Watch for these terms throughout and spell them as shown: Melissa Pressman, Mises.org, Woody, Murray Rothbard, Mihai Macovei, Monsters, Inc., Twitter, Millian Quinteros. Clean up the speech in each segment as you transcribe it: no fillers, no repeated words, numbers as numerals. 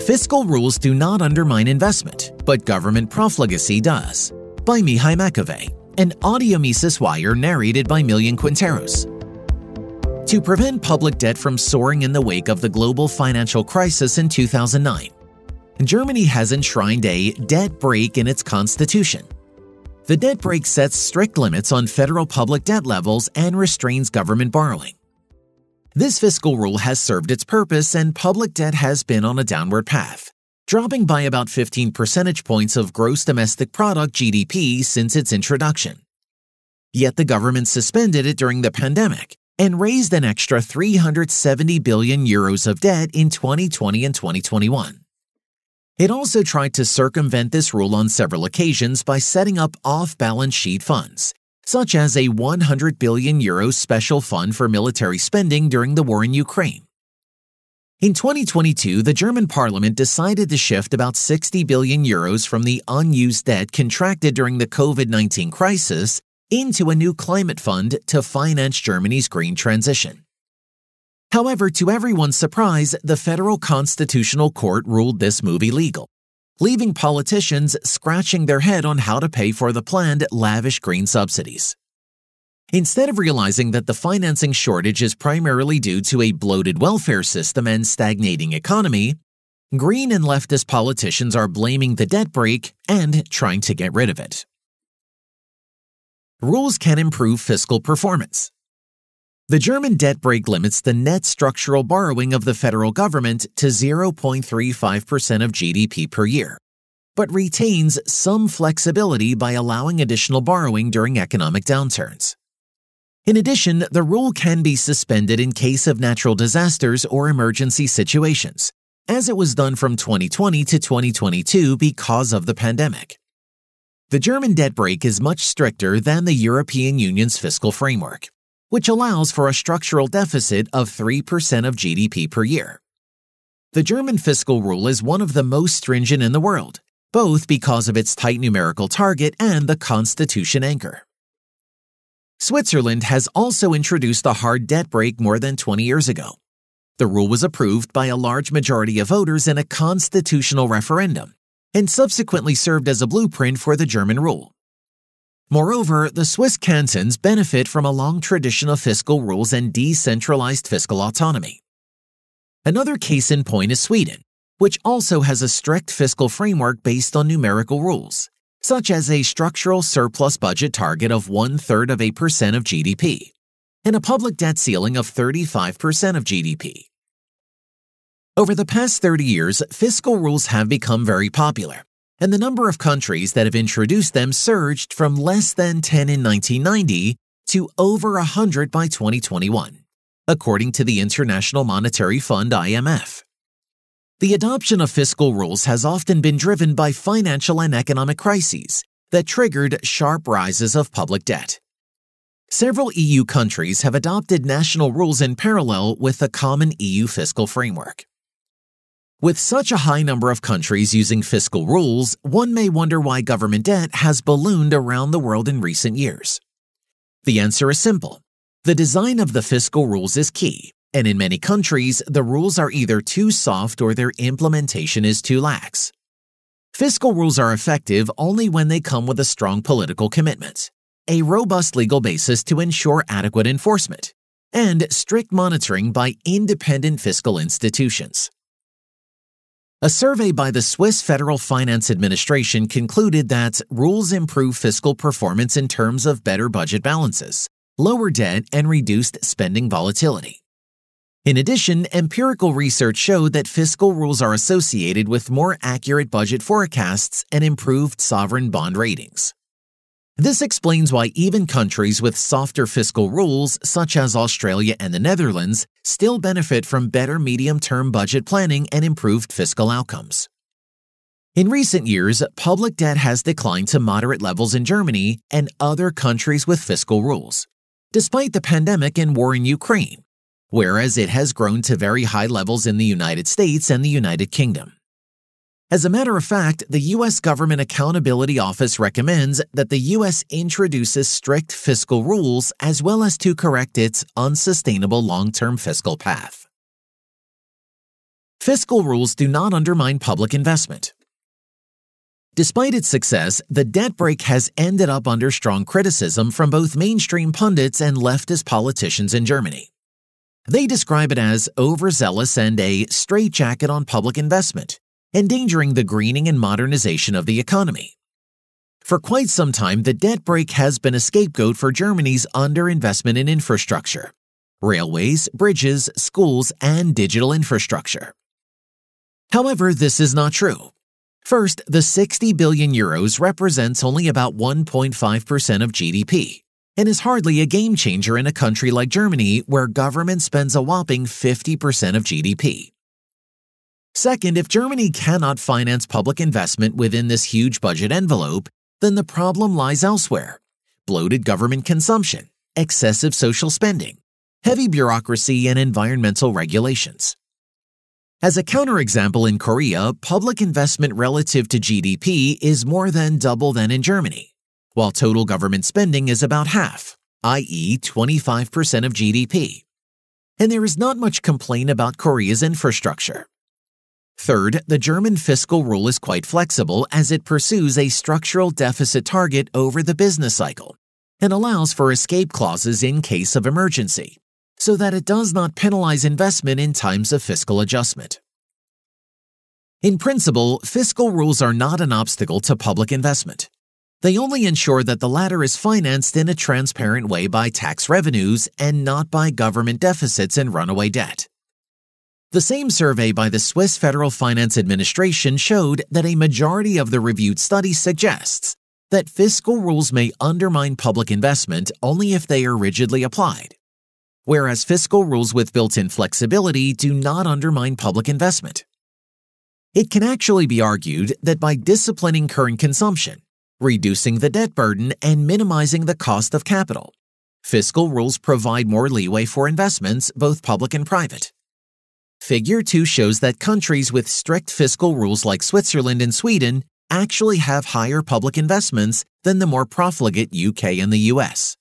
Fiscal rules do not undermine investment, but government profligacy does. By Mihai Macovei, an audio Mises wire narrated by Millian Quinteros. To prevent public debt from soaring in the wake of the global financial crisis in 2009, Germany has enshrined a debt brake in its constitution. The debt brake sets strict limits on federal public debt levels and restrains government borrowing. This fiscal rule has served its purpose, and public debt has been on a downward path, dropping by about 15 percentage points of gross domestic product (GDP) since its introduction. Yet the government suspended it during the pandemic and raised an extra 370 billion euros of debt in 2020 and 2021. It also tried to circumvent this rule on several occasions by setting up off-balance sheet funds, such as a 100 billion euro special fund for military spending during the war in Ukraine. In 2022, the German parliament decided to shift about 60 billion euros from the unused debt contracted during the COVID-19 crisis into a new climate fund to finance Germany's green transition. However, to everyone's surprise, the Federal Constitutional Court ruled this move illegal, leaving politicians scratching their head on how to pay for the planned lavish green subsidies. Instead of realizing that the financing shortage is primarily due to a bloated welfare system and stagnating economy, green and leftist politicians are blaming the debt brake and trying to get rid of it. Rules can improve fiscal performance. The German debt brake limits the net structural borrowing of the federal government to 0.35% of GDP per year, but retains some flexibility by allowing additional borrowing during economic downturns. In addition, the rule can be suspended in case of natural disasters or emergency situations, as it was done from 2020 to 2022 because of the pandemic. The German debt brake is much stricter than the European Union's fiscal framework, which allows for a structural deficit of 3% of GDP per year. The German fiscal rule is one of the most stringent in the world, both because of its tight numerical target and the constitution anchor. Switzerland has also introduced a hard debt brake more than 20 years ago. The rule was approved by a large majority of voters in a constitutional referendum and subsequently served as a blueprint for the German rule. Moreover, the Swiss cantons benefit from a long tradition of fiscal rules and decentralized fiscal autonomy. Another case in point is Sweden, which also has a strict fiscal framework based on numerical rules, such as a structural surplus budget target of 1/3 of 1% of GDP and a public debt ceiling of 35% of GDP. Over the past 30 years, fiscal rules have become very popular, and the number of countries that have introduced them surged from less than 10 in 1990 to over 100 by 2021, according to the International Monetary Fund (IMF). The adoption of fiscal rules has often been driven by financial and economic crises that triggered sharp rises of public debt. Several EU countries have adopted national rules in parallel with a common EU fiscal framework. With such a high number of countries using fiscal rules, one may wonder why government debt has ballooned around the world in recent years. The answer is simple. The design of the fiscal rules is key, and in many countries, the rules are either too soft or their implementation is too lax. Fiscal rules are effective only when they come with a strong political commitment, a robust legal basis to ensure adequate enforcement, and strict monitoring by independent fiscal institutions. A survey by the Swiss Federal Finance Administration concluded that rules improve fiscal performance in terms of better budget balances, lower debt, and reduced spending volatility. In addition, empirical research showed that fiscal rules are associated with more accurate budget forecasts and improved sovereign bond ratings. This explains why even countries with softer fiscal rules, such as Australia and the Netherlands, still benefit from better medium-term budget planning and improved fiscal outcomes. In recent years, public debt has declined to moderate levels in Germany and other countries with fiscal rules, despite the pandemic and war in Ukraine, whereas it has grown to very high levels in the United States and the United Kingdom. As a matter of fact, the U.S. Government Accountability Office recommends that the U.S. introduces strict fiscal rules as well as to correct its unsustainable long-term fiscal path. fiscal rules do not undermine public investment. Despite its success, the debt brake has ended up under strong criticism from both mainstream pundits and leftist politicians in Germany. They describe it as overzealous and a straitjacket on public investment, endangering the greening and modernization of the economy. For quite some time, the debt brake has been a scapegoat for Germany's underinvestment in infrastructure, railways, bridges, schools, and digital infrastructure. However, this is not true. First, the 60 billion euros represents only about 1.5% of GDP and is hardly a game changer in a country like Germany, where government spends a whopping 50% of GDP. Second, if Germany cannot finance public investment within this huge budget envelope, then the problem lies elsewhere: bloated government consumption, excessive social spending, heavy bureaucracy, and environmental regulations. As a counterexample, in Korea, public investment relative to GDP is more than double than in Germany, while total government spending is about half, i.e., 25% of GDP. And there is not much complaint about Korea's infrastructure. Third, the German fiscal rule is quite flexible as it pursues a structural deficit target over the business cycle and allows for escape clauses in case of emergency, so that it does not penalize investment in times of fiscal adjustment. In principle, fiscal rules are not an obstacle to public investment. They only ensure that the latter is financed in a transparent way by tax revenues and not by government deficits and runaway debt. The same survey by the Swiss Federal Finance Administration showed that a majority of the reviewed studies suggests that fiscal rules may undermine public investment only if they are rigidly applied, whereas fiscal rules with built-in flexibility do not undermine public investment. It can actually be argued that by disciplining current consumption, reducing the debt burden, and minimizing the cost of capital, fiscal rules provide more leeway for investments, both public and private. Figure 2 shows that countries with strict fiscal rules like Switzerland and Sweden actually have higher public investments than the more profligate UK and the US,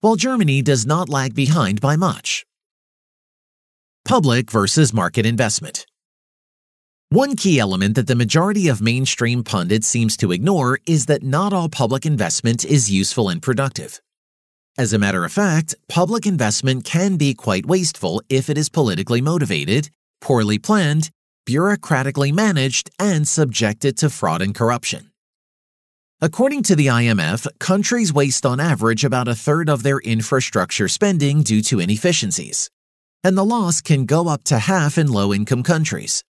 while Germany does not lag behind by much. Public versus market investment. One key element that the majority of mainstream pundits seems to ignore is that not all public investment is useful and productive. As a matter of fact, public investment can be quite wasteful if it is politically motivated, poorly planned, bureaucratically managed, and subjected to fraud and corruption. According to the IMF, countries waste on average about a third of their infrastructure spending due to inefficiencies, and the loss can go up to half in low-income countries.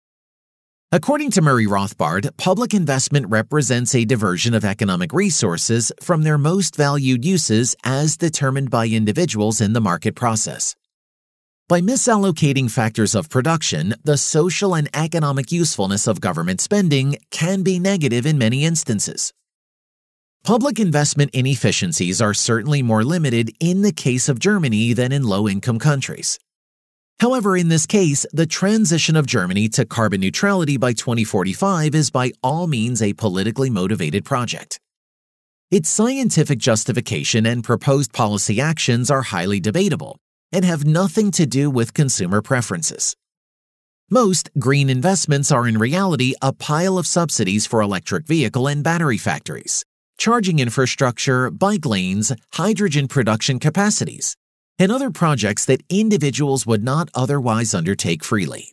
According to Murray Rothbard, public investment represents a diversion of economic resources from their most valued uses as determined by individuals in the market process. By misallocating factors of production, the social and economic usefulness of government spending can be negative in many instances. Public investment inefficiencies are certainly more limited in the case of Germany than in low-income countries. However, in this case, the transition of Germany to carbon neutrality by 2045 is by all means a politically motivated project. Its scientific justification and proposed policy actions are highly debatable and have nothing to do with consumer preferences. Most green investments are in reality a pile of subsidies for electric vehicle and battery factories, charging infrastructure, bike lanes, hydrogen production capacities, and other projects that individuals would not otherwise undertake freely.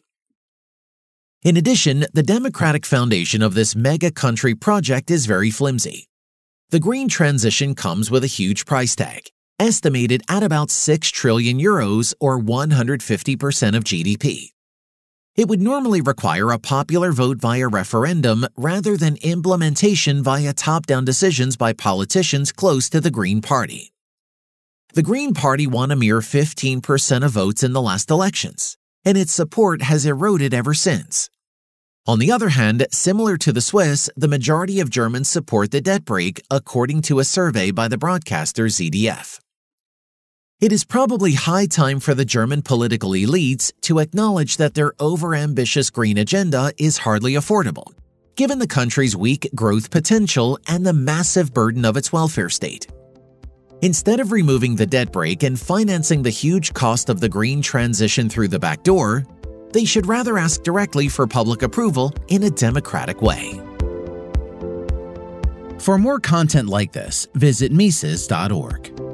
In addition, the democratic foundation of this mega-country project is very flimsy. The green transition comes with a huge price tag, estimated at about 6 trillion euros or 150% of GDP. It would normally require a popular vote via referendum rather than implementation via top-down decisions by politicians close to the Green Party. The Green Party won a mere 15% of votes in the last elections, and its support has eroded ever since. On the other hand, similar to the Swiss, the majority of Germans support the debt brake, according to a survey by the broadcaster ZDF. It is probably high time for the German political elites to acknowledge that their overambitious green agenda is hardly affordable, given the country's weak growth potential and the massive burden of its welfare state. Instead of removing the debt brake and financing the huge cost of the green transition through the back door, They should rather ask directly for public approval in a democratic way. For more content like this, visit Mises.org.